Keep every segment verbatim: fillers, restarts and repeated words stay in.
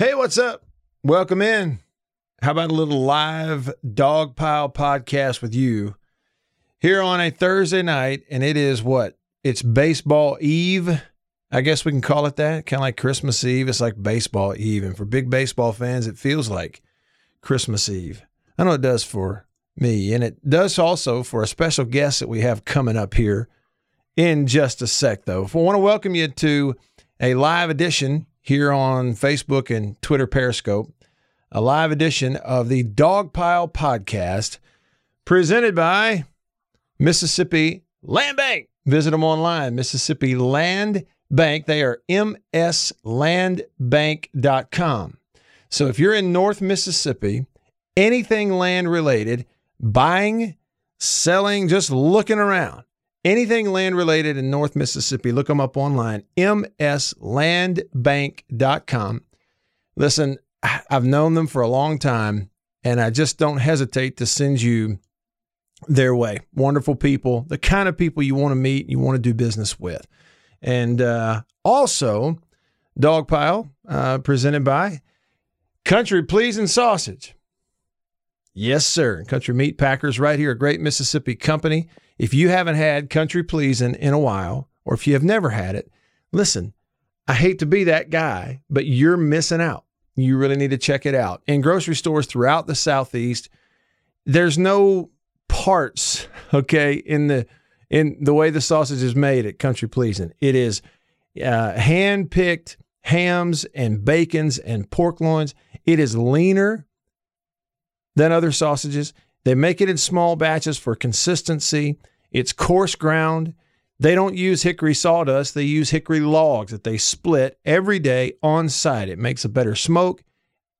Hey, what's up? Welcome in. How about a little live dog pile podcast with you here on a Thursday night? And it is what? It's baseball eve. I guess we can call it that. Kind of like Christmas Eve. It's like baseball eve. And for big baseball fans, it feels like Christmas Eve. I know it does for me. And it does also for a special guest that we have coming up here in just a sec, though. If I want to welcome you to a live edition here on Facebook and Twitter Periscope, a live edition of the Dog Pile Podcast presented by Mississippi Land Bank. Visit them online, Mississippi Land Bank. They are m s land bank dot com. So if you're in North Mississippi, anything land related, buying, selling, just looking around, anything land-related in North Mississippi, look them up online, m s land bank dot com. Listen, I've known them for a long time, and I just don't hesitate to send you their way. Wonderful people, the kind of people you want to meet, you want to do business with. And uh, also, Dog Pile, uh, presented by Country Pleasing Sausage. Yes, sir. Country Meat Packers right here, a great Mississippi company. If you haven't had Country Pleasing in a while, or if you have never had it, listen, I hate to be that guy, but you're missing out. You really need to check it out. In grocery stores throughout the Southeast, there's no parts, okay, in the in the way the sausage is made at Country Pleasing. It is uh, hand-picked hams and bacons and pork loins. It is leaner than other sausages. They make it in small batches for consistency. It's coarse ground. They don't use hickory sawdust. They use hickory logs that they split every day on site. It makes a better smoke,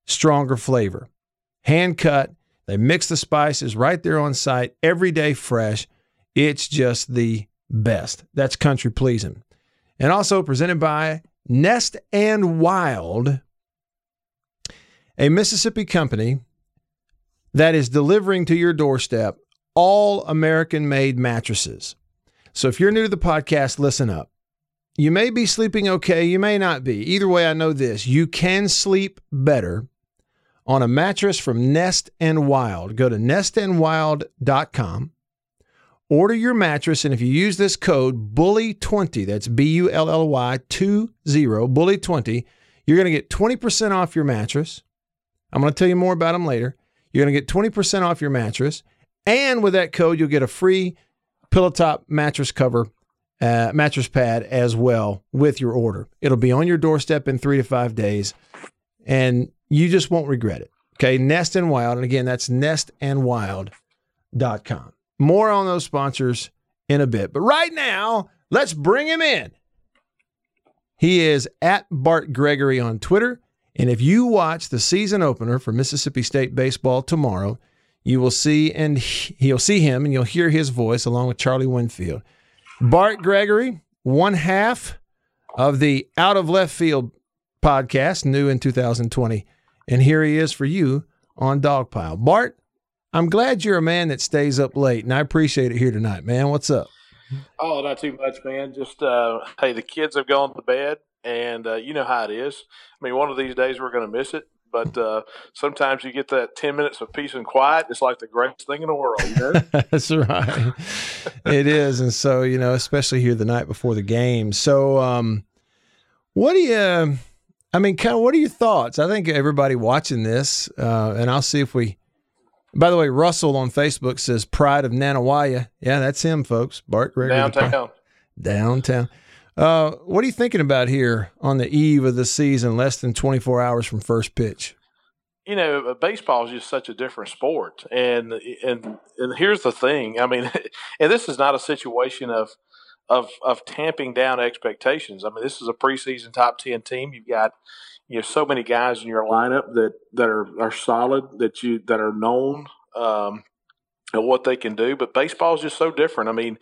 stronger flavor. Hand cut. They mix the spices right there on site, every day fresh. It's just the best. That's Country Pleasing. And also presented by Nest and Wild, a Mississippi company that is delivering to your doorstep all American-made mattresses. So if you're new to the podcast, listen up. You may be sleeping okay, you may not be. Either way, I know this. You can sleep better on a mattress from Nest and Wild. Go to nest and wild dot com. Order your mattress, and if you use this code bully twenty, that's B U L L Y two zero, bully twenty, you're going to get twenty percent off your mattress. I'm going to tell you more about them later. You're going to get twenty percent off your mattress, and with that code, you'll get a free pillow top mattress cover, uh, mattress pad as well with your order. It'll be on your doorstep in three to five days, and you just won't regret it. Okay, Nest and Wild, and again, that's nest and wild dot com. More on those sponsors in a bit, but right now, let's bring him in. He is at Bart Gregory on Twitter. And if you watch the season opener for Mississippi State baseball tomorrow, you will see and he'll see him and you'll hear his voice along with Charlie Winfield. Bart Gregory, one half of the Out of Left Field podcast, new in two thousand twenty. And here he is for you on Dog Pile. Bart, I'm glad you're a man that stays up late, and I appreciate it here tonight, man. What's up? Oh, not too much, man. Just, uh, hey, the kids have gone to bed. And uh, you know how it is. I mean, one of these days we're going to miss it, but uh, sometimes you get that ten minutes of peace and quiet. It's like the greatest thing in the world. You know? That's right. It is. And so, you know, especially here the night before the game. So um, what do you, I mean, kind of, what are your thoughts? I think everybody watching this, uh, and I'll see if we, by the way, Russell on Facebook says Pride of Nanawaya. Yeah, that's him, folks. Bart Gregory. Downtown. Downtown. Uh, what are you thinking about here on the eve of the season, less than twenty-four hours from first pitch? You know, baseball is just such a different sport. And, and, and here's the thing. I mean, and this is not a situation of, of, of tamping down expectations. I mean, this is a preseason top ten team. You've got, you know, so many guys in your lineup that, that are, are solid, that you, that are known, um, and what they can do, but baseball is just so different. I mean,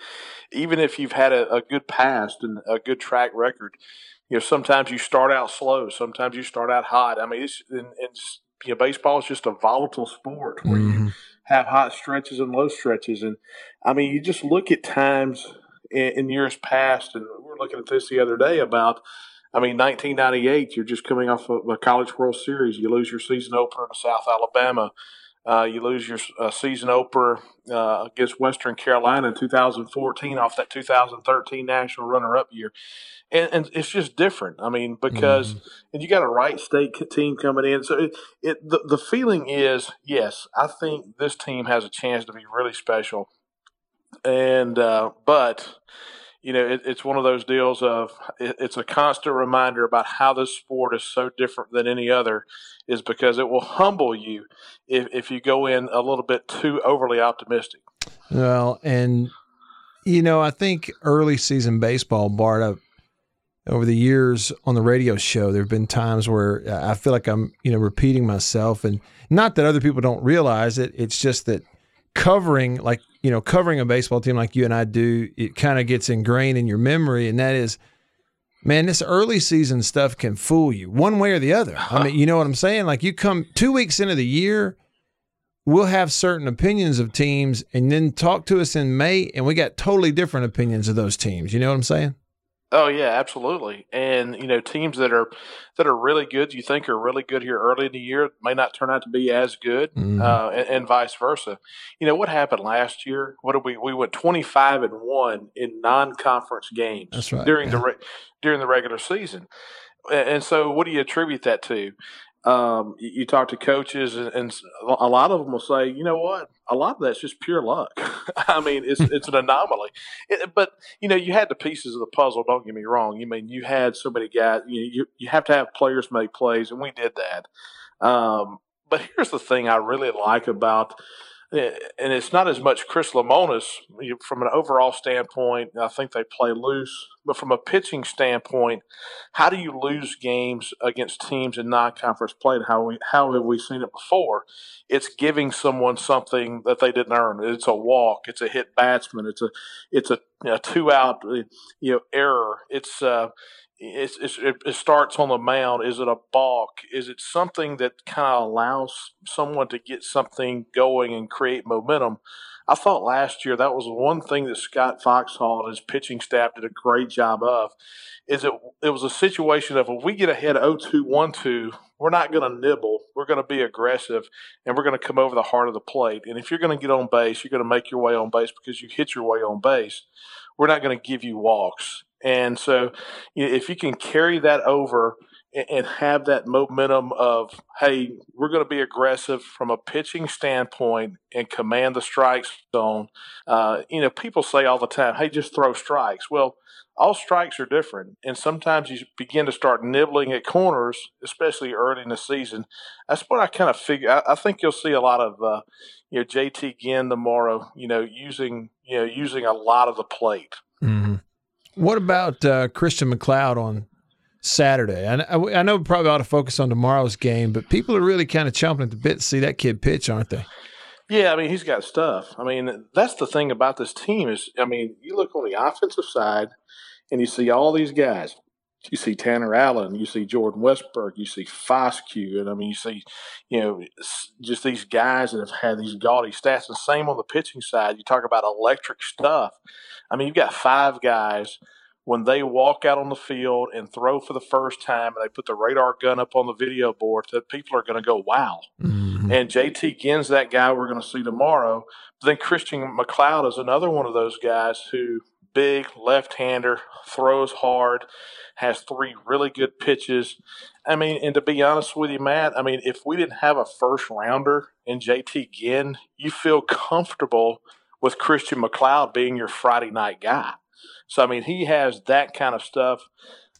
even if you've had a, a good past and a good track record, you know, sometimes you start out slow, sometimes you start out hot. I mean, it's, and, and, you know, baseball is just a volatile sport where mm-hmm. you have hot stretches and low stretches. And I mean, you just look at times in, in years past, and we were looking at this the other day about, I mean, nineteen ninety-eight, you're just coming off of a College World Series. You lose your season opener to South Alabama. Uh, you lose your uh, season opener uh, against Western Carolina in two thousand fourteen off that two thousand thirteen national runner-up year. And, and it's just different. I mean, because mm-hmm. and you got a Wright State team coming in. So it, it the, the feeling is, yes, I think this team has a chance to be really special. And uh, but, you know, it, it's one of those deals of it, it's a constant reminder about how this sport is so different than any other, is because it will humble you if, if you go in a little bit too overly optimistic. Well, and, you know, I think early season baseball, Bart, I've, over the years on the radio show, there have been times where I feel like I'm, you know, repeating myself. And not that other people don't realize it. It's just that covering, like, you know, covering a baseball team like you and I do, it kind of gets ingrained in your memory. And that is, man, this early season stuff can fool you one way or the other. I mean, you know what I'm saying? Like, you come two weeks into the year, we'll have certain opinions of teams, and then talk to us in May, and we got totally different opinions of those teams. You know what I'm saying? Oh, yeah, absolutely. And, you know, teams that are that are really good, you think are really good here early in the year, may not turn out to be as good, mm-hmm. uh, and, and vice versa. You know, what happened last year? What did we we went twenty-five and one in non-conference games. That's right. during yeah. the re- during the regular season. And so what do you attribute that to? Um, you talk to coaches, and, and a lot of them will say, you know what, a lot of that's just pure luck. I mean, it's it's an anomaly. It, but, you know, you had the pieces of the puzzle, don't get me wrong. You I mean, you had so many guys. You know, you, you have to have players make plays, and we did that. Um, but here's the thing I really like about – and it's not as much Chris Lemonis from an overall standpoint. I think they play loose. But from a pitching standpoint, how do you lose games against teams in non-conference play? How we how have we seen it before? It's giving someone something that they didn't earn. It's a walk. It's a hit batsman. It's a it's a, a two-out you know error. It's uh it's, it's it starts on the mound. Is it a balk? Is it something that kind of allows someone to get something going and create momentum? I thought last year that was one thing that Scott Foxhall and his pitching staff did a great job of. Is it? It was a situation of, if we get ahead oh two one two, we're not going to nibble. We're going to be aggressive, and we're going to come over the heart of the plate. And if you're going to get on base, you're going to make your way on base because you hit your way on base. We're not going to give you walks. And so if you can carry that over and have that momentum of, hey, we're going to be aggressive from a pitching standpoint and command the strike zone. Uh, you know, people say all the time, hey, just throw strikes. Well, all strikes are different, and sometimes you begin to start nibbling at corners, especially early in the season. That's what I kind of figure. I, I think you'll see a lot of, uh, you know, J T Ginn tomorrow, you know, using, you know, using a lot of the plate. Mm-hmm. What about uh, Christian McLeod on Saturday? I, I, I know we probably ought to focus on tomorrow's game, but people are really kind of chomping at the bit to see that kid pitch, aren't they? Yeah, I mean, he's got stuff. I mean, that's the thing about this team is, I mean, you look on the offensive side and you see all these guys. You see Tanner Allen, you see Jordan Westbrook, you see Foscue, and I mean, you see, you know, just these guys that have had these gaudy stats. And same on the pitching side, you talk about electric stuff. I mean, you've got five guys. When they walk out on the field and throw for the first time, and they put the radar gun up on the video board, that people are going to go, wow. Mm-hmm. And J T Ginn's that guy we're going to see tomorrow. But then Christian McLeod is another one of those guys who, big left-hander, throws hard, has three really good pitches. I mean, and to be honest with you, Matt, I mean, if we didn't have a first-rounder in J T Ginn, you feel comfortable with Christian McLeod being your Friday night guy. So, I mean, he has that kind of stuff.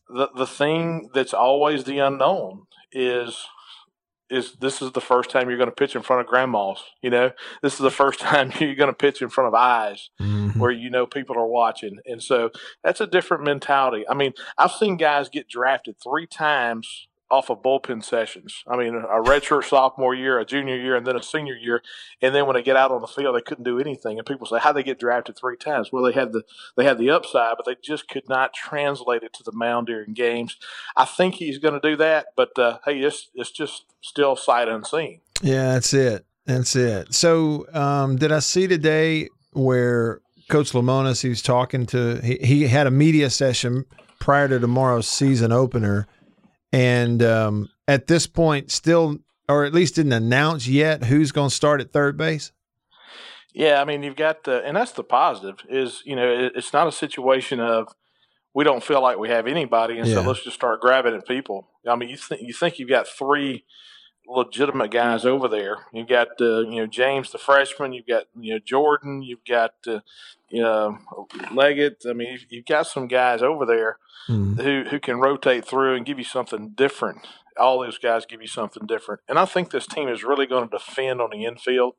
The the thing that's always the unknown is is this is the first time you're going to pitch in front of grandmas, you know? This is the first time you're going to pitch in front of eyes mm-hmm. where you know people are watching. And so that's a different mentality. I mean, I've seen guys get drafted three times off of bullpen sessions. I mean, a redshirt sophomore year, a junior year, and then a senior year. And then when they get out on the field, they couldn't do anything. And people say, how'd they get drafted three times? Well, they had the they had the upside, but they just could not translate it to the mound during games. I think he's going to do that, but, uh, hey, it's, it's just still sight unseen. Yeah, that's it. That's it. So um, did I see today where Coach Lemonis, he was talking to – he he had a media session – prior to tomorrow's season opener, and um, at this point still, or at least didn't announce yet, who's going to start at third base? Yeah, I mean, you've got the – and that's the positive is, you know, it, it's not a situation of we don't feel like we have anybody, and yeah. so let's just start grabbing at people. I mean, you, th- you think you've got three legitimate guys over there. You've got, uh, you know, James, the freshman. You've got, you know, Jordan. You've got, uh, you know, Leggett. I mean, you've, you've got some guys over there mm. who, who can rotate through and give you something different. All those guys give you something different. And I think this team is really going to defend on the infield.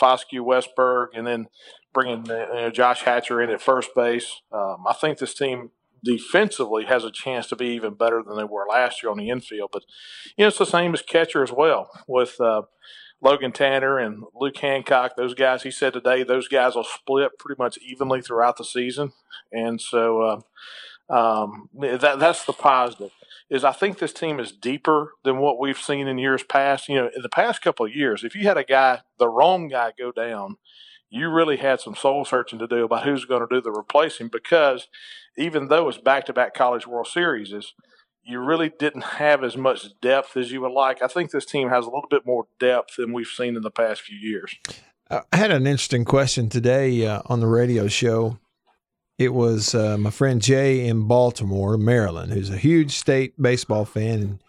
Foscue, Westberg, and then bringing you know, Josh Hatcher in at first base. Um, I think this team defensively has a chance to be even better than they were last year on the infield. But, you know, it's the same as catcher as well with uh, Logan Tanner and Luke Hancock. Those guys, he said today, those guys will split pretty much evenly throughout the season. And so uh, um, that that's the positive. Is I think this team is deeper than what we've seen in years past. You know, in the past couple of years, if you had a guy, the wrong guy go down, you really had some soul searching to do about who's going to do the replacing, because even though it's back-to-back College World Series, you really didn't have as much depth as you would like. I think this team has a little bit more depth than we've seen in the past few years. I had an interesting question today uh, on the radio show. It was uh, my friend Jay in Baltimore, Maryland, who's a huge state baseball fan.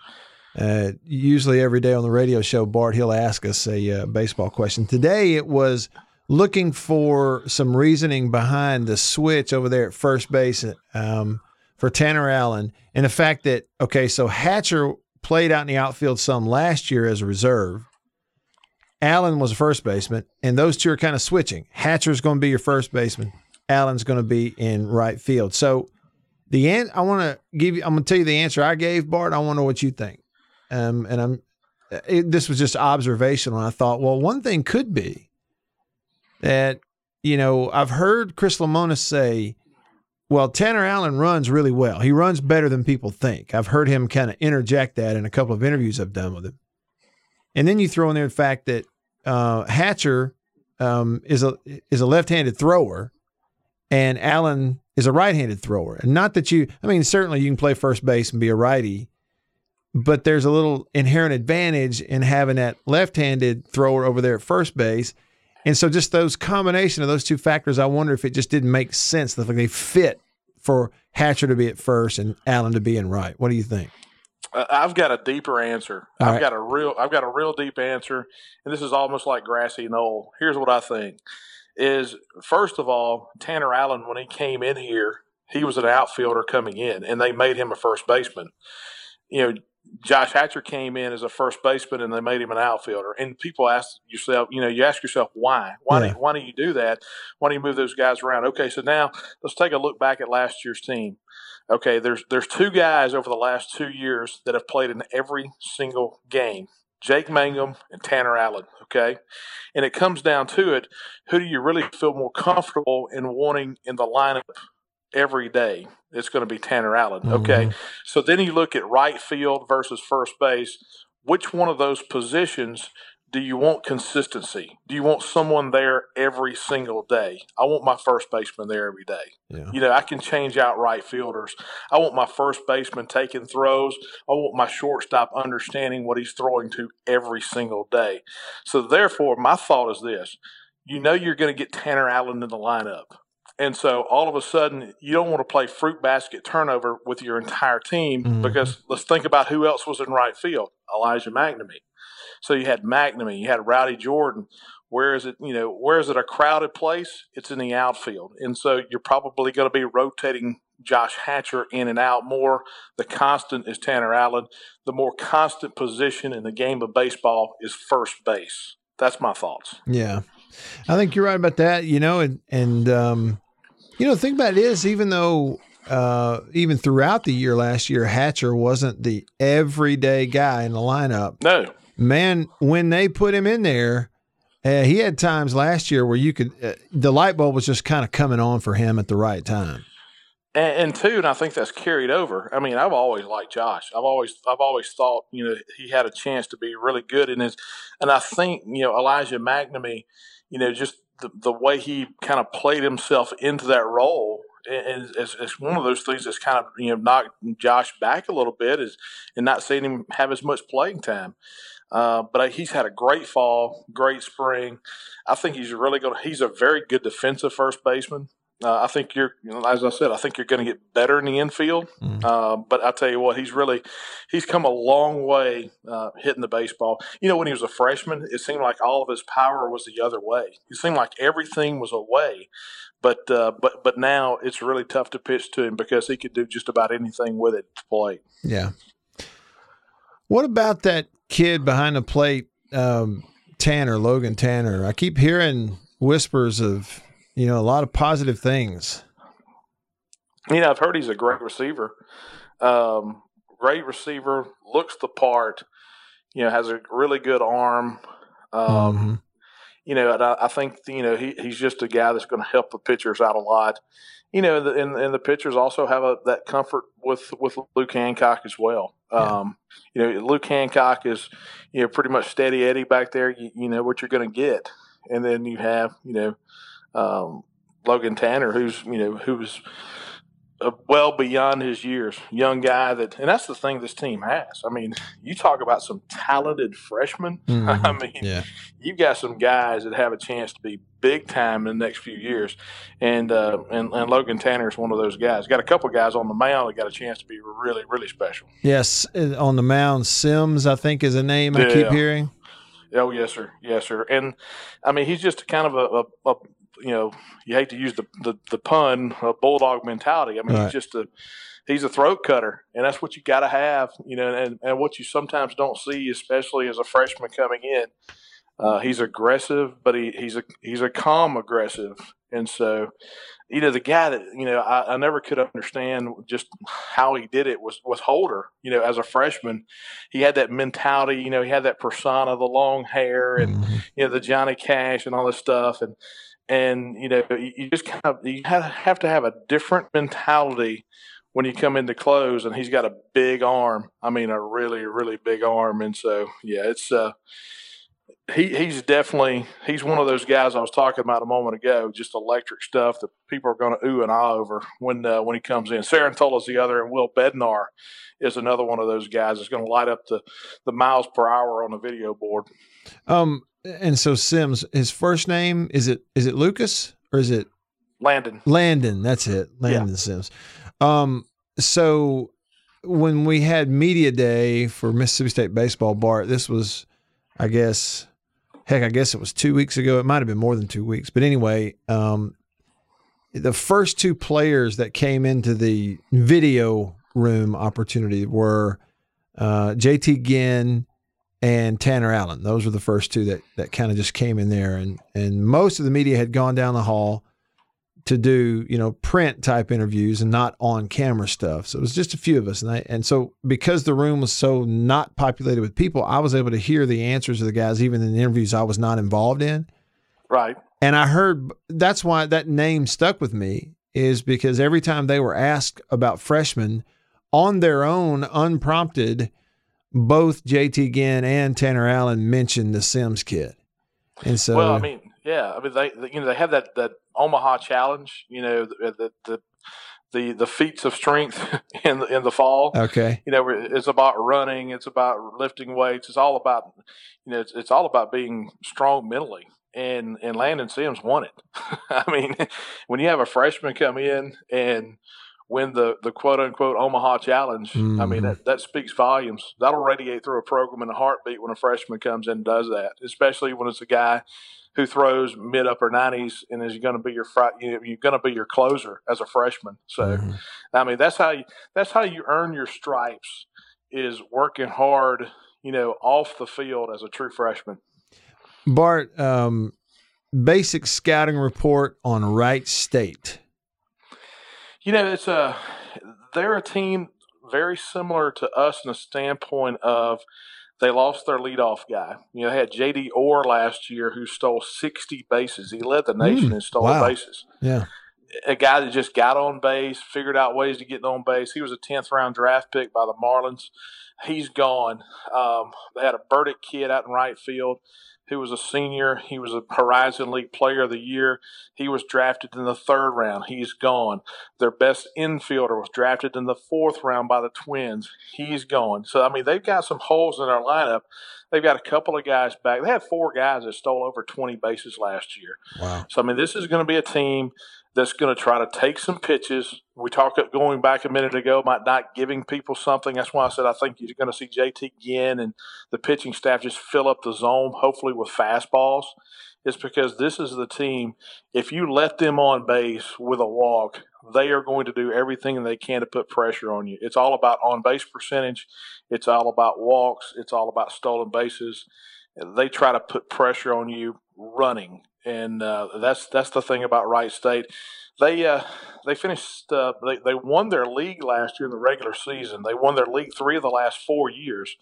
And uh, usually every day on the radio show, Bart, he'll ask us a uh, baseball question. Today it was looking for some reasoning behind the switch over there at first base um, for Tanner Allen, and the fact that, okay, so Hatcher played out in the outfield some last year as a reserve. Allen was a first baseman, and those two are kind of switching. Hatcher's going to be your first baseman. Allen's going to be in right field. So the an- I want to give you, I'm going to tell you the answer I gave, Bart. I want to know what you think. Um, and I'm, it, this was just observational. And I thought, well, one thing could be that, you know, I've heard Chris Lemonis say, well, Tanner Allen runs really well. He runs better than people think. I've heard him kind of interject that in a couple of interviews I've done with him. And then you throw in there the fact that uh, Hatcher um, is a, is a left-handed thrower, and Allen is a right-handed thrower. And not that you – I mean, certainly you can play first base and be a righty, but there's a little inherent advantage in having that left-handed thrower over there at first base. And so just those combination of those two factors, I wonder if it just didn't make sense that they fit for Hatcher to be at first and Allen to be in right. What do you think? I've got a deeper answer. All I've right. got a real I've got a real deep answer, and this is almost like grassy knoll. Here's what I think. Is, first of all, Tanner Allen, when he came in here, he was an outfielder coming in, and they made him a first baseman. You know, Josh Hatcher came in as a first baseman, and they made him an outfielder. And people ask yourself, you know, you ask yourself, why? Why, yeah. do, why do you do that? Why do you move those guys around? Okay, so now let's take a look back at last year's team. Okay, there's there's two guys over the last two years that have played in every single game. Jake Mangum and Tanner Allen, okay? And it comes down to it, who do you really feel more comfortable in wanting in the lineup every day? It's going to be Tanner Allen, okay? Mm-hmm. So then you look at right field versus first base. Which one of those positions do you want consistency? Do you want someone there every single day? I want my first baseman there every day. Yeah. You know, I can change out right fielders. I want my first baseman taking throws. I want my shortstop understanding what he's throwing to every single day. So, therefore, my thought is this. You know you're going to get Tanner Allen in the lineup. And so, all of a sudden, you don't want to play fruit basket turnover with your entire team mm-hmm. because let's think about who else was in right field. Elijah Magnummy. So you had Magnummy, you had Rowdy Jordan. Where is it, you know, where is it a crowded place? It's in the outfield. And so you're probably going to be rotating Josh Hatcher in and out more. The constant is Tanner Allen. The more constant position in the game of baseball is first base. That's my thoughts. Yeah. I think you're right about that, you know, and, and um, you know, the thing about it is, even though Uh, even throughout the year last year, Hatcher wasn't the everyday guy in the lineup. No. Man, when they put him in there, uh, he had times last year where you could uh, – the light bulb was just kind of coming on for him at the right time. And, and two, and I think that's carried over. I mean, I've always liked Josh. I've always I've always thought, you know, he had a chance to be really good in his – and I think, you know, Elijah Magnummy, you know, just the, the way he kind of played himself into that role – And it's, it's one of those things that's kind of, you know, knocked Josh back a little bit, is and not seeing him have as much playing time. Uh, but he's had a great fall, great spring. I think he's really going to – he's a very good defensive first baseman. Uh, I think you're, you know, as I said, I think you're going to get better in the infield. Mm. Uh, but I tell you what, he's really, he's come a long way uh, hitting the baseball. You know, when he was a freshman, it seemed like all of his power was the other way. It seemed like everything was away. But uh, but but now it's really tough to pitch to him because he could do just about anything with it to play. Yeah. What about that kid behind the plate, um, Tanner, Logan Tanner? I keep hearing whispers of, you know, a lot of positive things. You know, I've heard he's a great receiver. Um, great receiver, looks the part, you know, has a really good arm. Um, mm-hmm. You know, and I, I think, you know, he, he's just a guy that's going to help the pitchers out a lot. You know, the, and, and the pitchers also have a, that comfort with, with Luke Hancock as well. Um, yeah. You know, Luke Hancock is, you know, pretty much steady Eddie back there. You, you know what you're going to get. And then you have, you know, Um, Logan Tanner, who's, you know, who was uh, well beyond his years, young guy that, and that's the thing this team has. I mean, you talk about some talented freshmen. Mm-hmm. I mean, yeah. You've got some guys that have a chance to be big time in the next few years. And, uh, and, and Logan Tanner is one of those guys. Got a couple guys on the mound that got a chance to be really, really special. Yes. On the mound, Sims, I think is a name yeah. I keep hearing. Oh, yes, sir. Yes, sir. And I mean, he's just kind of a, a, a you know, you hate to use the, the, the pun, uh, bulldog mentality. I mean, right. he's just a he's a throat cutter, and that's what you got to have, you know, and, and what you sometimes don't see, especially as a freshman coming in. Uh, he's aggressive, but he, he's a he's a calm aggressive. And so, you know, the guy that, you know, I, I never could understand just how he did it was, was Holder. You know, as a freshman, he had that mentality, you know, he had that persona, the long hair and, mm-hmm. you know, the Johnny Cash and all this stuff. And, And, you know, you just kind of you have to have a different mentality when you come into close, and he's got a big arm. I mean, a really, really big arm. And so, yeah, it's uh, he he's definitely – he's one of those guys I was talking about a moment ago, just electric stuff that people are going to ooh and ah over when uh, when he comes in. Sarantola's the other, and Will Bednar is another one of those guys that's going to light up the, the miles per hour on the video board. Um. And so Sims, his first name, is it, is it Lucas or is it Landon? Landon. That's it. Landon yeah. Sims. Um, so when we had media day for Mississippi State baseball, Bart, this was, I guess, heck, I guess it was two weeks ago. It might've been more than two weeks, but anyway, um, the first two players that came into the video room opportunity were, uh, J T Ginn and Tanner Allen. Those were the first two that, that kind of just came in there. And, and most of the media had gone down the hall to do, you know, print type interviews and not on camera stuff. So it was just a few of us. And I, and so because the room was so not populated with people, I was able to hear the answers of the guys, even in the interviews I was not involved in. Right. And I heard, that's why that name stuck with me, is because every time they were asked about freshmen on their own, unprompted, both J T Ginn and Tanner Allen mentioned the Sims kid. And so, well, I mean, yeah, I mean, they, they you know, they have that, that Omaha challenge, you know, the, the, the, the feats of strength in the, in the fall. Okay. You know, it's about running, it's about lifting weights. It's all about, you know, it's, it's all about being strong mentally. And, and Landon Sims won it. I mean, when you have a freshman come in and win the, the quote-unquote Omaha Challenge, mm. I mean, that, that speaks volumes. That'll radiate through a program in a heartbeat when a freshman comes in and does that, especially when it's a guy who throws mid-upper nineties and is going to be your fr- you're going to be your closer as a freshman. So, mm. I mean, that's how you, that's how you earn your stripes, is working hard, you know, off the field as a true freshman. Bart, um, basic scouting report on Wright State. You know, it's a, they're a team very similar to us in the standpoint of they lost their leadoff guy. You know, they had J D Orr last year who stole sixty bases. He led the nation mm, in stolen wow. bases. Yeah. a guy that just got on base, figured out ways to get on base. He was a tenth round draft pick by the Marlins. He's gone. Um, they had a Burdick kid out in right field who was a senior. He was a Horizon League Player of the Year. He was drafted in the third round. He's gone. Their best infielder was drafted in the fourth round by the Twins. He's gone. So, I mean, they've got some holes in their lineup. They've got a couple of guys back. They had four guys that stole over twenty bases last year. Wow. So, I mean, this is going to be a team that's going to try to take some pitches. We talked going back a minute ago about not giving people something. That's why I said I think you're going to see J T Ginn and the pitching staff just fill up the zone, hopefully with fastballs. It's because this is the team, if you let them on base with a walk, they are going to do everything they can to put pressure on you. It's all about on-base percentage. It's all about walks. It's all about stolen bases. They try to put pressure on you running. And uh, that's that's the thing about Wright State. They uh, they finished uh, they they won their league last year in the regular season. They won their league three of the last four years,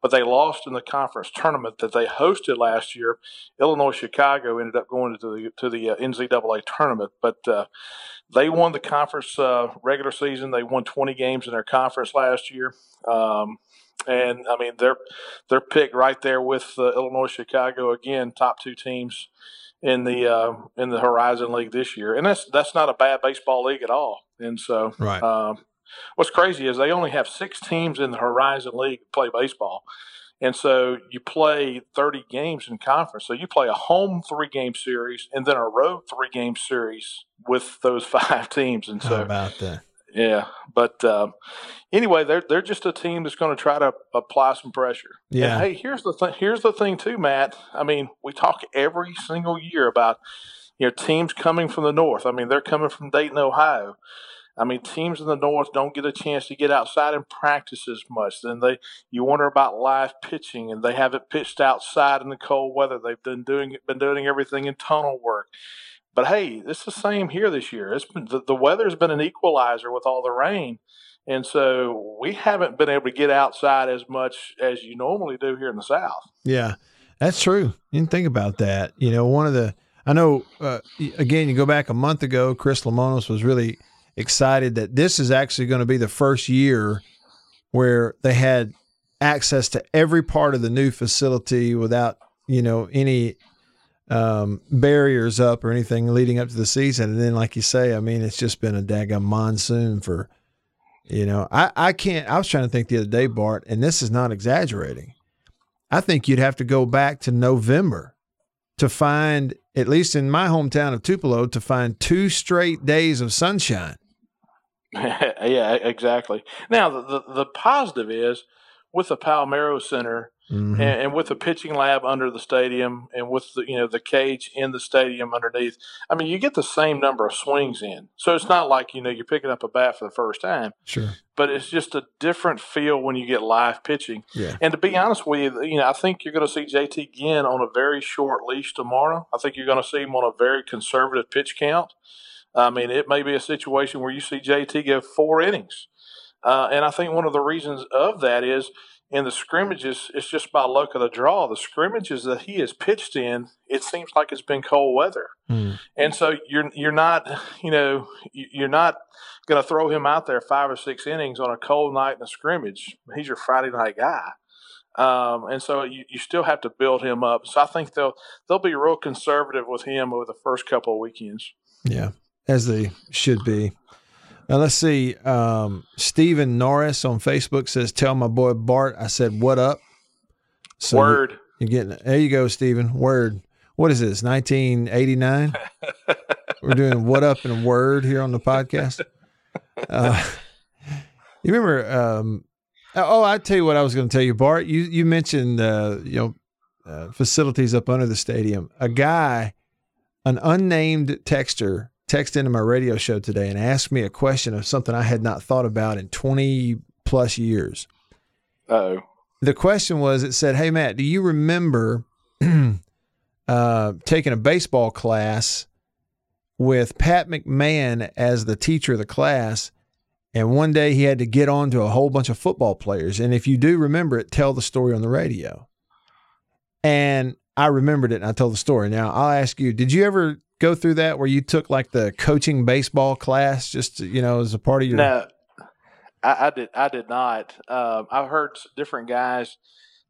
but they lost in the conference tournament that they hosted last year. Illinois Chicago ended up going to the to the uh, N C double A tournament, but uh, they won the conference uh, regular season. They won twenty games in their conference last year. Um, And, I mean, they're, they're picked right there with uh, Illinois Chicago, again, top two teams in the uh, in the Horizon League this year. And that's that's not a bad baseball league at all. And so right. um, what's crazy is they only have six teams in the Horizon League that play baseball. And so you play thirty games in conference. So you play a home three-game series and then a road three-game series with those five teams. And so, how about that? Yeah, but um, anyway, they're they're just a team that's going to try to apply some pressure. Yeah. And hey, here's the thing. Here's the thing too, Matt. I mean, we talk every single year about you know teams coming from the north. I mean, they're coming from Dayton, Ohio. I mean, teams in the north don't get a chance to get outside and practice as much. Then they you wonder about live pitching, and they haven't pitched outside in the cold weather. They've been doing been doing everything in tunnel work. But, hey, it's the same here this year. It's been, the, the weather's been an equalizer with all the rain, and so we haven't been able to get outside as much as you normally do here in the South. Yeah, that's true. You didn't think about that. You know, one of the – I know, uh, again, you go back a month ago, Chris Lemonis was really excited that this is actually going to be the first year where they had access to every part of the new facility without, you know, any – Um, barriers up or anything leading up to the season. And then, like you say, I mean, it's just been a daggum monsoon for, you know, I, I can't, I was trying to think the other day, Bart, and this is not exaggerating. I think you'd have to go back to November to find, at least in my hometown of Tupelo, to find two straight days of sunshine. Yeah, exactly. Now, the, the, the positive is with the Palmero Center, Mm-hmm. And, and with the pitching lab under the stadium and with the, you know, the cage in the stadium underneath, I mean, you get the same number of swings in. So it's not like, you know, you're picking up a bat for the first time. Sure. But it's just a different feel when you get live pitching. Yeah. And to be honest with you, you know, I think you're going to see J T Ginn on a very short leash tomorrow. I think you're going to see him on a very conservative pitch count. I mean, it may be a situation where you see J T go four innings. Uh, and I think one of the reasons of that is, in the scrimmages, it's just by luck of the draw. The scrimmages that he has pitched in, it seems like it's been cold weather, mm. and so you're you're not, you know, you're not going to throw him out there five or six innings on a cold night in a scrimmage. He's your Friday night guy, um, and so you, you still have to build him up. So I think they'll they'll be real conservative with him over the first couple of weekends. Yeah, as they should be. Now, let's see. Um, Stephen Norris on Facebook says, "Tell my boy Bart I said what up." So Word. You're getting it. There you go, Stephen. Word. What is this? nineteen eighty-nine. We're doing what up and word here on the podcast. Uh, you remember? Um, oh, I tell you what I was going to tell you, Bart. You you mentioned uh, you know uh, facilities up under the stadium. A guy, an unnamed texter, texted into my radio show today and asked me a question of something I had not thought about in twenty plus years. Uh-oh. The question was, it said, "Hey, Matt, do you remember uh, taking a baseball class with Pat McMahon as the teacher of the class? And one day he had to get on to a whole bunch of football players. And if you do remember it, tell the story on the radio." And I remembered it and I told the story. Now, I'll ask you, did you ever go through that where you took like the coaching baseball class just, to, you know, as a part of your? No, I, I did. I did not. Um, I've heard different guys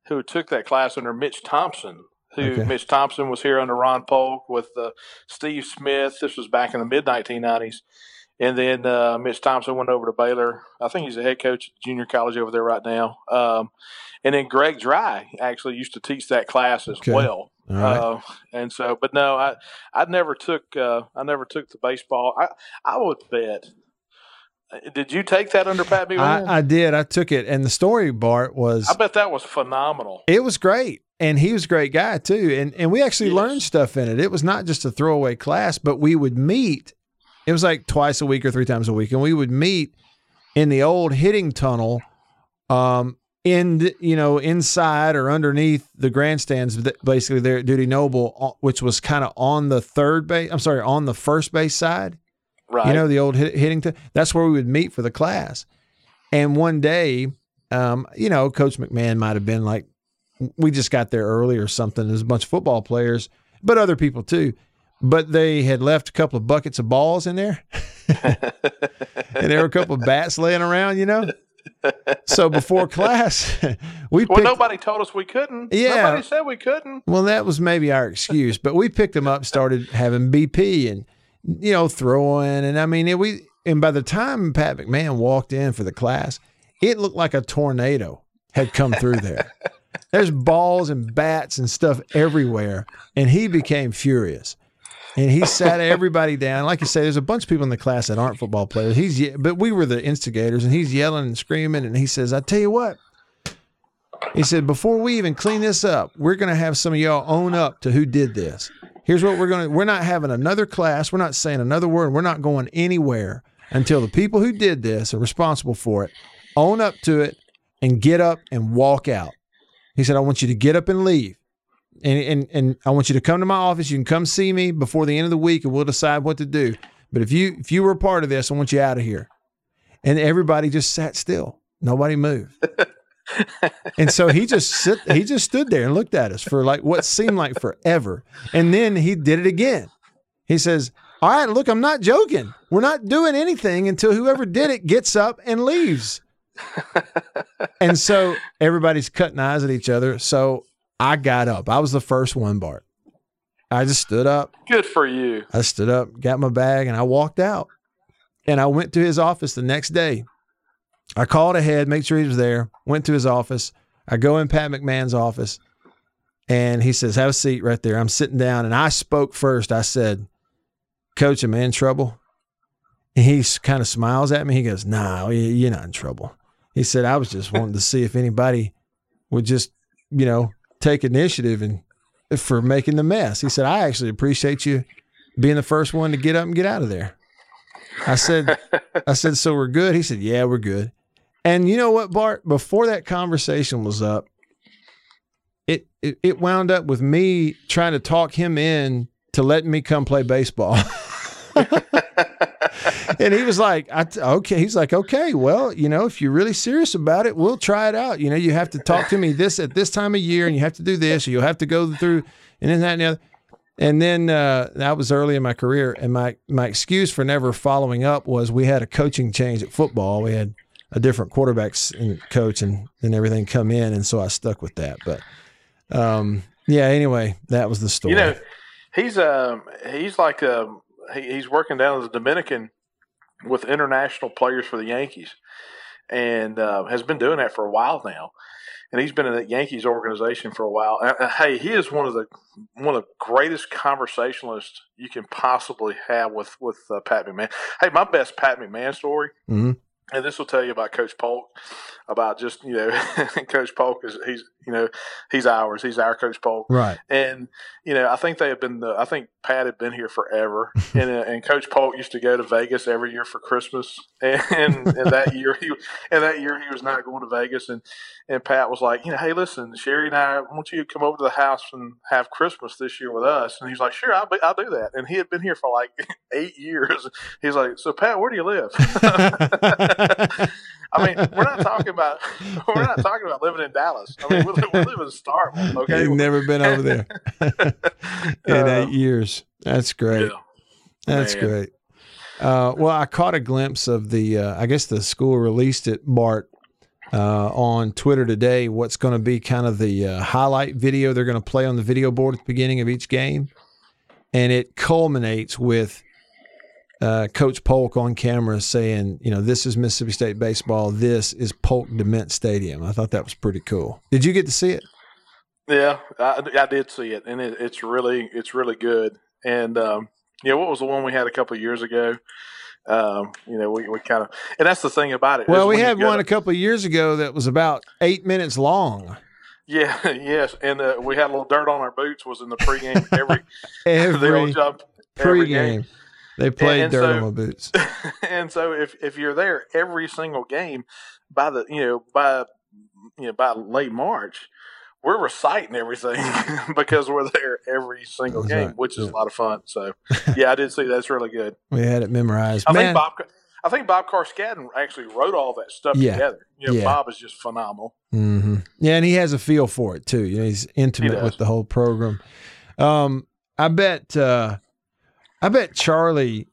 who took that class under Mitch Thompson, who okay. Mitch Thompson was here under Ron Polk with uh, Steve Smith. This was back in the mid nineteen nineties. And then uh, Mitch Thompson went over to Baylor. I think he's a head coach at junior college over there right now. Um, and then Greg Dry actually used to teach that class as okay. well. All right. Uh, and so, but no, I I never took uh, I never took the baseball. I I would bet. Did you take that under Pat McMahon? I, I did. I took it, and the story, Bart, was I bet that was phenomenal. It was great, and he was a great guy too. And and we actually yes. learned stuff in it. It was not just a throwaway class, but we would meet. It was like twice a week or three times a week, and we would meet in the old hitting tunnel, um, in the, you know, inside or underneath the grandstands, basically there at Duty Noble, which was kind of on the third base. I'm sorry, on the first base side. Right. You know, the old hit, hitting tunnel. That's where we would meet for the class. And one day, um, you know, Coach McMahon might have been like, we just got there early or something. There's a bunch of football players, but other people too. But they had left a couple of buckets of balls in there, and there were a couple of bats laying around, you know. So before class, we well picked, nobody told us we couldn't. Yeah, nobody said we couldn't. Well, that was maybe our excuse, but we picked them up, started having B P and you know throwing, and I mean it, we. And by the time Pat McMahon walked in for the class, it looked like a tornado had come through there. There's balls and bats and stuff everywhere, and he became furious. And he sat everybody down. Like you say, there's a bunch of people in the class that aren't football players. He's ye- But we were the instigators, and he's yelling and screaming, and he says, I tell you what. He said, before we even clean this up, we're going to have some of y'all own up to who did this. Here's what we're going to – we're not having another class. We're not saying another word. We're not going anywhere until the people who did this are responsible for it, own up to it, and get up and walk out. He said, I want you to get up and leave. And, and and I want you to come to my office. You can come see me before the end of the week, and we'll decide what to do. But if you if you were a part of this, I want you out of here. And everybody just sat still. Nobody moved. And so he just sit, he just stood there and looked at us for like what seemed like forever. And then he did it again. He says, all right, look, I'm not joking. We're not doing anything until whoever did it gets up and leaves. And so everybody's cutting eyes at each other. So I got up. I was the first one, Bart. I just stood up. Good for you. I stood up, got my bag, and I walked out. And I went to his office the next day. I called ahead, made sure he was there, went to his office. I go in Pat McMahon's office, and he says, have a seat right there. I'm sitting down, and I spoke first. I said, Coach, am I in trouble? And he kind of smiles at me. He goes, no, nah, you're not in trouble. He said, I was just wanting to see if anybody would just, you know, take initiative and for making the mess. He said, I actually appreciate you being the first one to get up and get out of there. I said, I said, so we're good. He said, yeah, we're good. And you know what, Bart, before that conversation was up, it, it, it wound up with me trying to talk him in to letting me come play baseball. And he was like, I, okay. He's like, okay, well, you know, if you're really serious about it, we'll try it out. You know, you have to talk to me this at this time of year, and you have to do this, or you'll have to go through, and then that and the other. And then uh, that was early in my career, and my my excuse for never following up was we had a coaching change at football. We had a different quarterbacks and coach and, and everything come in, and so I stuck with that. But, um, yeah, anyway, that was the story. You know, he's, um, he's like a he, – he's working down as a Dominican – with international players for the Yankees, and uh, has been doing that for a while now. And he's been in that Yankees organization for a while. And, uh, hey, he is one of the one of the greatest conversationalists you can possibly have with with uh, Pat McMahon. Hey, my best Pat McMahon story, mm-hmm. and this will tell you about Coach Polk, about just you know, Coach Polk is he's you know he's ours, he's our Coach Polk, right? And you know, I think they have been the I think Pat had been here forever, and uh, and Coach Polk used to go to Vegas every year for Christmas, and, and, and that year he and that year he was not going to Vegas, and and Pat was like, you know, hey, listen, Sherry and I want you to come over to the house and have Christmas this year with us, and he's like, sure, I'll be, I'll do that, and he had been here for like eight years. He's like, so Pat, where do you live? I mean, we're not talking about we're not talking about living in Dallas. I mean, we live in Starville. Okay, you've never been over there in uh, eight years. That's great. Yeah, That's man. great. Uh, well, I caught a glimpse of the. Uh, I guess the school released it, Bart, uh, on Twitter today. What's going to be kind of the uh, highlight video they're going to play on the video board at the beginning of each game, and it culminates with. Uh, Coach Polk on camera saying, you know, this is Mississippi State baseball. This is Polk DeMint Stadium. I thought that was pretty cool. Did you get to see it? Yeah, I, I did see it, and it, it's really it's really good. And, um, you know, what was the one we had a couple of years ago? Um, you know, we, we kind of – and that's the thing about it. Well, we had one a couple of years ago that was about eight minutes long. Yeah, yes, and uh, we had a little dirt on our boots was in the pregame every – Every job, every pregame. Game. They played and, and dirt so, on my boots. And so if, if you're there every single game by the you know, by you know, by late March, we're reciting everything because we're there every single That's game, right. which is yeah. a lot of fun. So yeah, I did see that's really good. We had it memorized. I Man. think Bob I think Bob Karskadden actually wrote all that stuff yeah. together. You know, yeah. Bob is just phenomenal. Mm-hmm. Yeah, and he has a feel for it too. You know, he's intimate he with the whole program. Um, I bet uh, I bet Charlie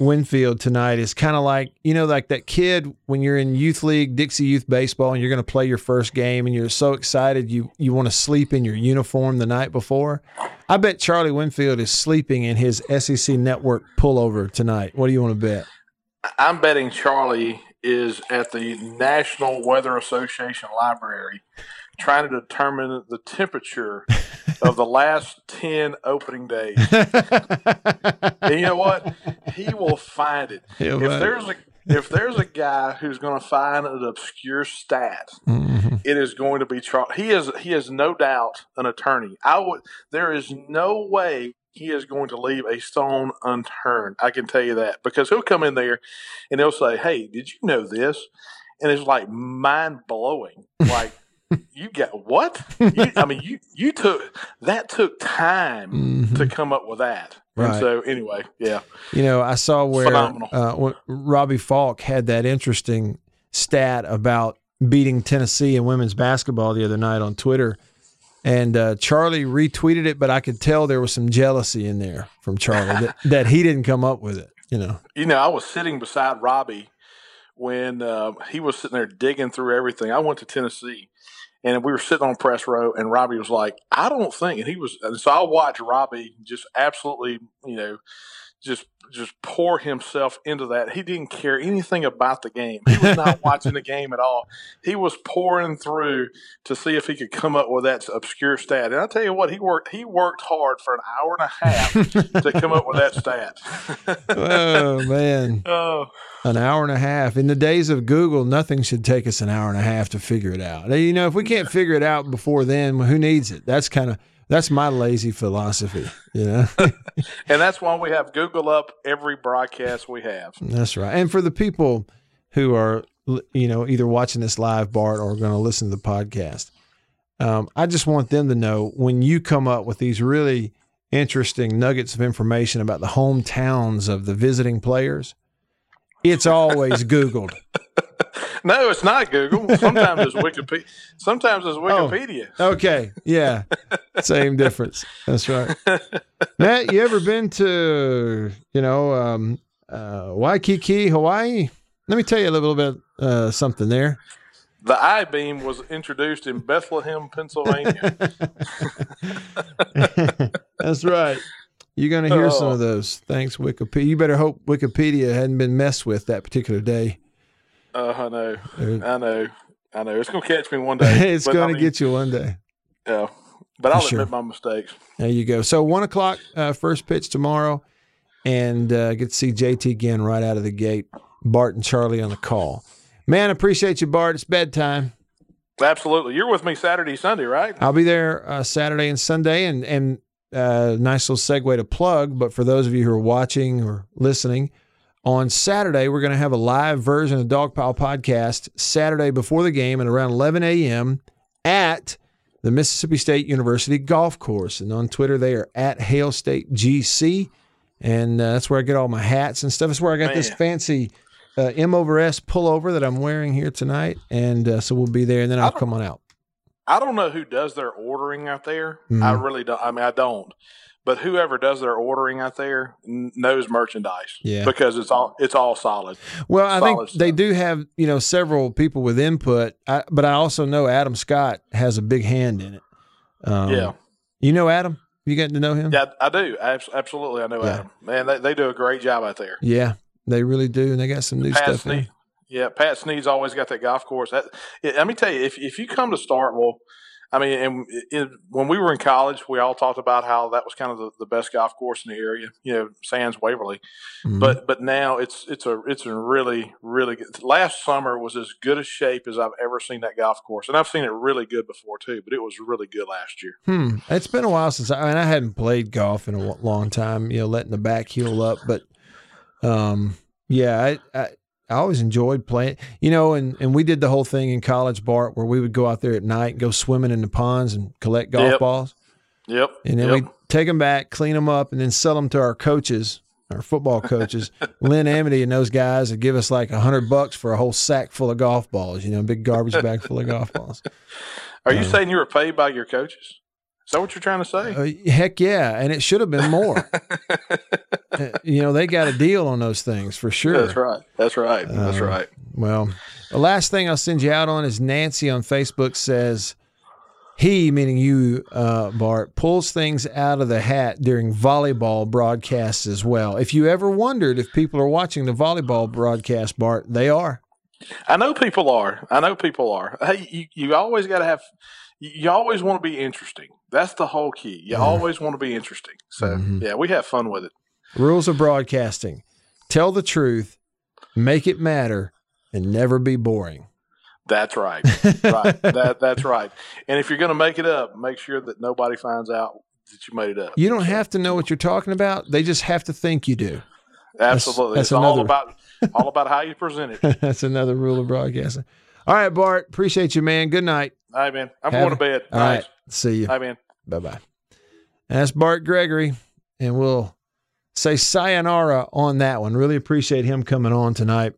Winfield tonight is kind of like, you know, like that kid when you're in youth league, Dixie Youth Baseball, and you're going to play your first game and you're so excited you you want to sleep in your uniform the night before. I bet Charlie Winfield is sleeping in his S E C Network pullover tonight. What do you want to bet? I'm betting Charlie is at the National Weather Association Library trying to determine the temperature of the last ten opening days. And you know what? He will find it. He'll if find there's it. a if there's a guy who's going to find an obscure stat, mm-hmm. it is going to be Charlie. He is he is no doubt an attorney. I would. There is no way he is going to leave a stone unturned. I can tell you that, because he'll come in there and he'll say, "Hey, did you know this?" And it's like mind blowing. Like. You got what? You, I mean, you, you took that took time mm-hmm. to come up with that. Right. And so anyway, yeah. You know, I saw where uh, Robbie Falk had that interesting stat about beating Tennessee in women's basketball the other night on Twitter. And uh, Charlie retweeted it, but I could tell there was some jealousy in there from Charlie that, that he didn't come up with it. You know, you know, I was sitting beside Robbie when uh, he was sitting there digging through everything. I went to Tennessee. And we were sitting on press row, and Robbie was like, "I don't think." And he was, and so I watched Robbie just absolutely, you know, just just pour himself into that. He didn't care anything about the game. He was not watching the game at all. He was pouring through to see if he could come up with that obscure stat. And I tell you what, he worked he worked hard for an hour and a half to come up with that stat. Oh man, oh. An hour and a half. In the days of Google, nothing should take us an hour and a half to figure it out. You know, if we can't figure it out before then, who needs it? That's kind of that's my lazy philosophy, you know. And that's why we have Google up every broadcast we have. That's right. And for the people who are, you know, either watching this live, Bart, or going to listen to the podcast, um, I just want them to know when you come up with these really interesting nuggets of information about the hometowns of the visiting players. It's always Googled. No, it's not Google. Sometimes it's Wikipedia. Sometimes it's Wikipedia. Oh, okay. Yeah. Same difference. That's right. Matt, you ever been to, you know, um, uh, Waikiki, Hawaii? Let me tell you a little bit uh, something there. The I-beam was introduced in Bethlehem, Pennsylvania. That's right. You're going to hear oh. some of those. Thanks, Wikipedia. You better hope Wikipedia hadn't been messed with that particular day. Uh, I know. I know. I know. It's going to catch me one day. It's going to I mean, get you one day. Yeah. But I'll sure. admit my mistakes. There you go. So, one o'clock, uh, first pitch tomorrow, and uh, get to see J T Ginn right out of the gate. Bart and Charlie on the call. Man, appreciate you, Bart. It's bedtime. Absolutely. You're with me Saturday, Sunday, right? I'll be there uh, Saturday and Sunday, and and – Uh, nice little segue to plug, but for those of you who are watching or listening, on Saturday we're going to have a live version of Dogpile Podcast Saturday before the game at around eleven a.m. at the Mississippi State University Golf Course, and on Twitter they are at Hail State G C, and uh, that's where I get all my hats and stuff. That's where I got Man. this fancy uh, M over S pullover that I'm wearing here tonight, and uh, so we'll be there, and then I'll come on out. I don't know who does their ordering out there. Mm-hmm. I really don't. I mean, I don't. But whoever does their ordering out there knows merchandise, yeah, because it's all it's all solid. Well, I solid think stuff. They do have, you know, several people with input, I, but I also know Adam Scott has a big hand in it. Um, yeah, you know Adam. You getting to know him? Yeah, I do. I, absolutely, I know yeah. Adam. Man, they they do a great job out there. Yeah, they really do, and they got some new Pat stuff. Sneed, yeah, Pat Sneed's always got that golf course. That, it, let me tell you, if if you come to Starkville. I mean, and it, when we were in college, we all talked about how that was kind of the, the best golf course in the area, you know, sans Waverly. Mm-hmm. But but now it's it's a it's a really really good. Last summer was as good a shape as I've ever seen that golf course, and I've seen it really good before too. But it was really good last year. Hmm. It's been a while since I, I mean I hadn't played golf in a long time. You know, letting the back heal up. But um, yeah, I. I I always enjoyed playing, you know, and, and we did the whole thing in college, Bart, where we would go out there at night and go swimming in the ponds and collect golf yep. balls. Yep. And then yep. we'd take them back, clean them up, and then sell them to our coaches, our football coaches. Lynn Amity and those guys would give us like a hundred bucks for a whole sack full of golf balls, you know, a big garbage bag full of golf balls. Are you um, saying you were paid by your coaches? Is that what you're trying to say? Uh, heck yeah, and it should have been more. uh, you know, they got a deal on those things for sure. That's right. That's right. Um, That's right. Well, the last thing I'll send you out on is Nancy on Facebook says, he, meaning you, uh, Bart, pulls things out of the hat during volleyball broadcasts as well. If you ever wondered if people are watching the volleyball broadcast, Bart, they are. I know people are. I know people are. Hey, you, you always got to have – you always want to be interesting. That's the whole key. You yeah. always want to be interesting. So, mm-hmm. yeah, we have fun with it. Rules of broadcasting. Tell the truth, make it matter, and never be boring. That's right. right. That, that's right. And if you're going to make it up, make sure that nobody finds out that you made it up. You don't have to know what you're talking about. They just have to think you do. Absolutely. That's, that's it's another... all about all about how you present it. That's another rule of broadcasting. All right, Bart. Appreciate you, man. Good night. All right, man. I'm have going it. to bed. All nice. right. See you. All right, man. Bye-bye. And that's Bart Gregory, and we'll say sayonara on that one. Really appreciate him coming on tonight.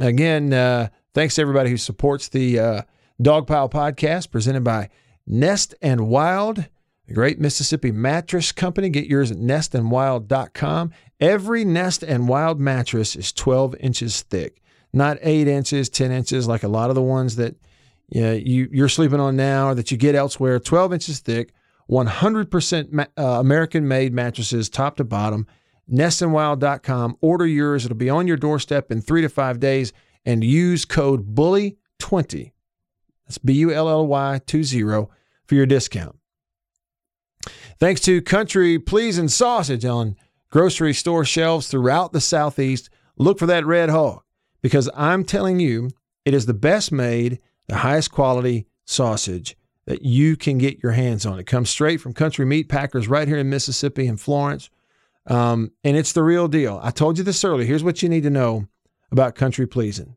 Again, uh, thanks to everybody who supports the uh, Dogpile Podcast presented by Nest and Wild, the great Mississippi mattress company. Get yours at nest and wild dot com. Every Nest and Wild mattress is twelve inches thick, not eight inches, ten inches, like a lot of the ones that yeah, you, you're sleeping on now or that you get elsewhere. twelve inches thick, one hundred percent ma- uh, American-made mattresses, top to bottom. nest and wild dot com. Order yours. It'll be on your doorstep in three to five days. And use code bully twenty. That's B U L L Y twenty for your discount. Thanks to Country Pleasing Sausage on grocery store shelves throughout the Southeast. Look for that Red Hog because I'm telling you, it is the best made, the highest quality sausage that you can get your hands on. It comes straight from Country Meat Packers right here in Mississippi and Florence. Um, and it's the real deal. I told you this earlier. Here's what you need to know about Country Pleasing.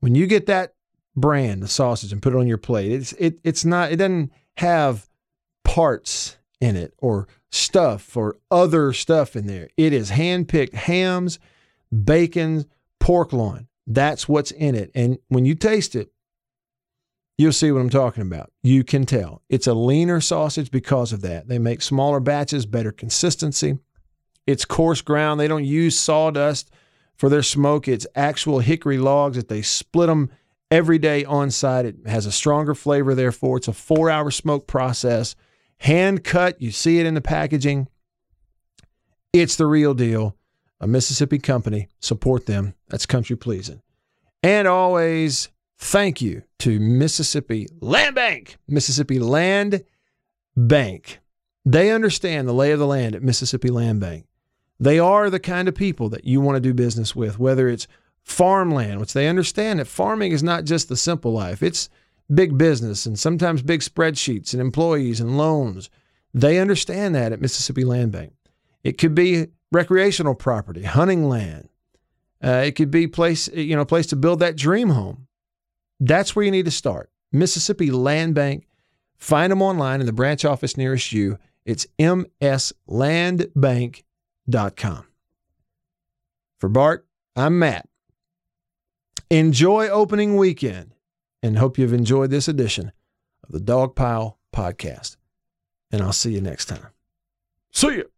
When you get that brand, the sausage, and put it on your plate, it's it it's not, it doesn't have parts in it or stuff or other stuff in there. It is hand-picked hams, bacon, pork loin. That's what's in it. And when you taste it, you'll see what I'm talking about. You can tell. It's a leaner sausage because of that. They make smaller batches, better consistency. It's coarse ground. They don't use sawdust for their smoke. It's actual hickory logs that they split them every day on site. It has a stronger flavor, therefore. It's a four-hour smoke process. Hand cut. You see it in the packaging. It's the real deal. A Mississippi company. Support them. That's Country Pleasing. And always... thank you to Mississippi Land Bank. Mississippi Land Bank. They understand the lay of the land at Mississippi Land Bank. They are the kind of people that you want to do business with, whether it's farmland, which they understand that farming is not just the simple life. It's big business and sometimes big spreadsheets and employees and loans. They understand that at Mississippi Land Bank. It could be recreational property, hunting land. Uh, it could be place, you know, place to build that dream home. That's where you need to start. Mississippi Land Bank. Find them online in the branch office nearest you. It's m s land bank dot com. For Bart, I'm Matt. Enjoy opening weekend, and hope you've enjoyed this edition of the Dog Pile Podcast. And I'll see you next time. See ya.